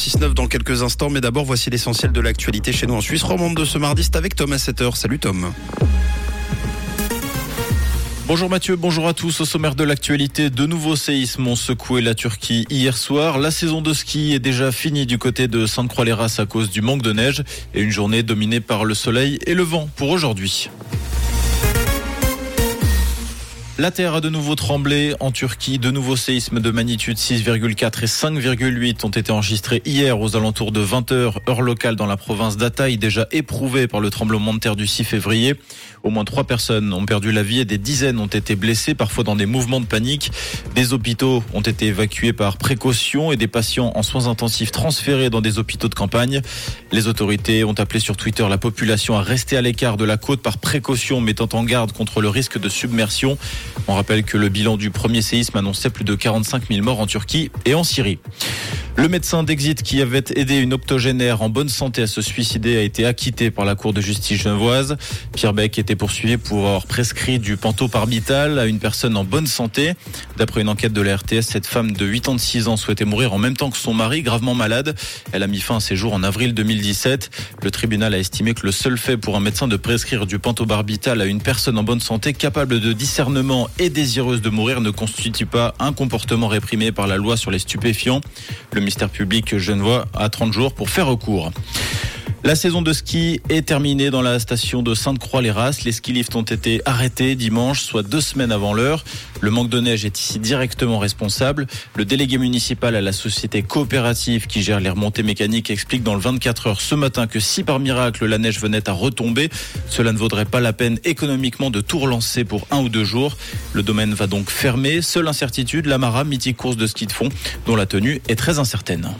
6-9 dans quelques instants, mais d'abord voici l'essentiel de l'actualité chez nous en Suisse romande de ce mardi. C'est avec Tom à 7h. Salut Tom. Bonjour Mathieu, bonjour à tous. Au sommaire de l'actualité, de nouveaux séismes ont secoué la Turquie hier soir. La saison de ski est déjà finie du côté de Sainte-Croix-les-Races à cause du manque de neige et une journée dominée par le soleil et le vent pour aujourd'hui. La terre a de nouveau tremblé en Turquie. De nouveaux séismes de magnitude 6,4 et 5,8 ont été enregistrés hier aux alentours de 20h, heure locale dans la province d'Hatay, déjà éprouvée par le tremblement de terre du 6 février. Au moins 3 personnes ont perdu la vie et des dizaines ont été blessées, parfois dans des mouvements de panique. Des hôpitaux ont été évacués par précaution et des patients en soins intensifs transférés dans des hôpitaux de campagne. Les autorités ont appelé sur Twitter la population à rester à l'écart de la côte par précaution, mettant en garde contre le risque de submersion. On rappelle que le bilan du premier séisme annonçait plus de 45 000 morts en Turquie et en Syrie. Le médecin d'Exit qui avait aidé une octogénaire en bonne santé à se suicider a été acquitté par la Cour de justice genevoise. Pierre Beck était poursuivi pour avoir prescrit du pentobarbital à une personne en bonne santé. D'après une enquête de la RTS, cette femme de 86 ans souhaitait mourir en même temps que son mari, gravement malade. Elle a mis fin à ses jours en avril 2017. Le tribunal a estimé que le seul fait pour un médecin de prescrire du pentobarbital à une personne en bonne santé capable de discernement et désireuse de mourir ne constitue pas un comportement réprimé par la loi sur les stupéfiants. Le ministère public genevois a 30 jours pour faire recours. La saison de ski est terminée dans la station de Sainte-Croix-les-Races. Les ski lifts ont été arrêtés dimanche, soit 2 semaines avant l'heure. Le manque de neige est ici directement responsable. Le délégué municipal à la société coopérative qui gère les remontées mécaniques explique dans le 24 heures ce matin que si par miracle la neige venait à retomber, cela ne vaudrait pas la peine économiquement de tout relancer pour 1 ou 2 jours. Le domaine va donc fermer. Seule incertitude, la Mara, mythique course de ski de fond dont la tenue est très incertaine.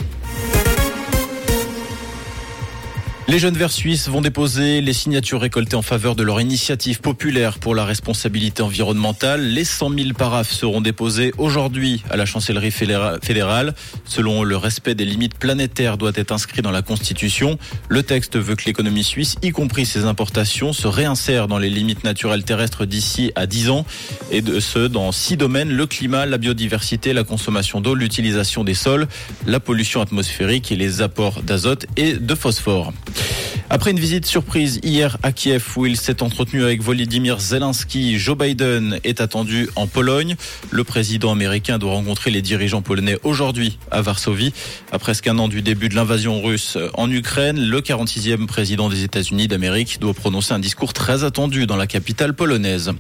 Les jeunes verts suisses vont déposer les signatures récoltées en faveur de leur initiative populaire pour la responsabilité environnementale. Les 100 000 paraphes seront déposés aujourd'hui à la chancellerie fédérale. Selon eux, le respect des limites planétaires doit être inscrit dans la Constitution. Le texte veut que l'économie suisse, y compris ses importations, se réinsère dans les limites naturelles terrestres d'ici à 10 ans. Et de ce, dans 6 domaines, le climat, la biodiversité, la consommation d'eau, l'utilisation des sols, la pollution atmosphérique et les apports d'azote et de phosphore. Après une visite surprise hier à Kiev où il s'est entretenu avec Volodymyr Zelensky, Joe Biden est attendu en Pologne. Le président américain doit rencontrer les dirigeants polonais aujourd'hui à Varsovie. À presque 1 an du début de l'invasion russe en Ukraine, le 46e président des États-Unis d'Amérique doit prononcer un discours très attendu dans la capitale polonaise.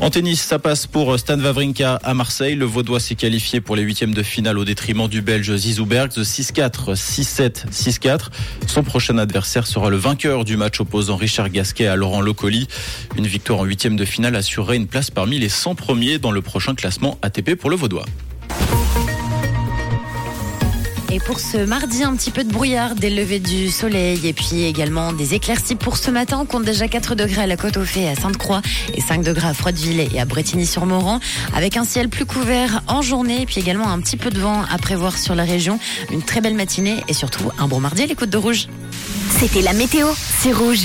En tennis, ça passe pour Stan Wawrinka à Marseille. Le Vaudois s'est qualifié pour les 8e de finale au détriment du Belge Zizou Bergs, 6-4, 6-7, 6-4. Son prochain adversaire sera le vainqueur du match opposant Richard Gasquet à Laurent Locoli. Une victoire en 8e de finale assurerait une place parmi les 100 premiers dans le prochain classement ATP pour le Vaudois. Et pour ce mardi, un petit peu de brouillard, des levées du soleil et puis également des éclaircies pour ce matin. On compte déjà 4 degrés à la Côte-aux-Fées, à Sainte-Croix et 5 degrés à Froideville et à Bretigny-sur-Moran, avec un ciel plus couvert en journée et puis également un petit peu de vent à prévoir sur la région. Une très belle matinée et surtout un bon mardi à l'écoute de Rouge. C'était la météo, c'est Rouge.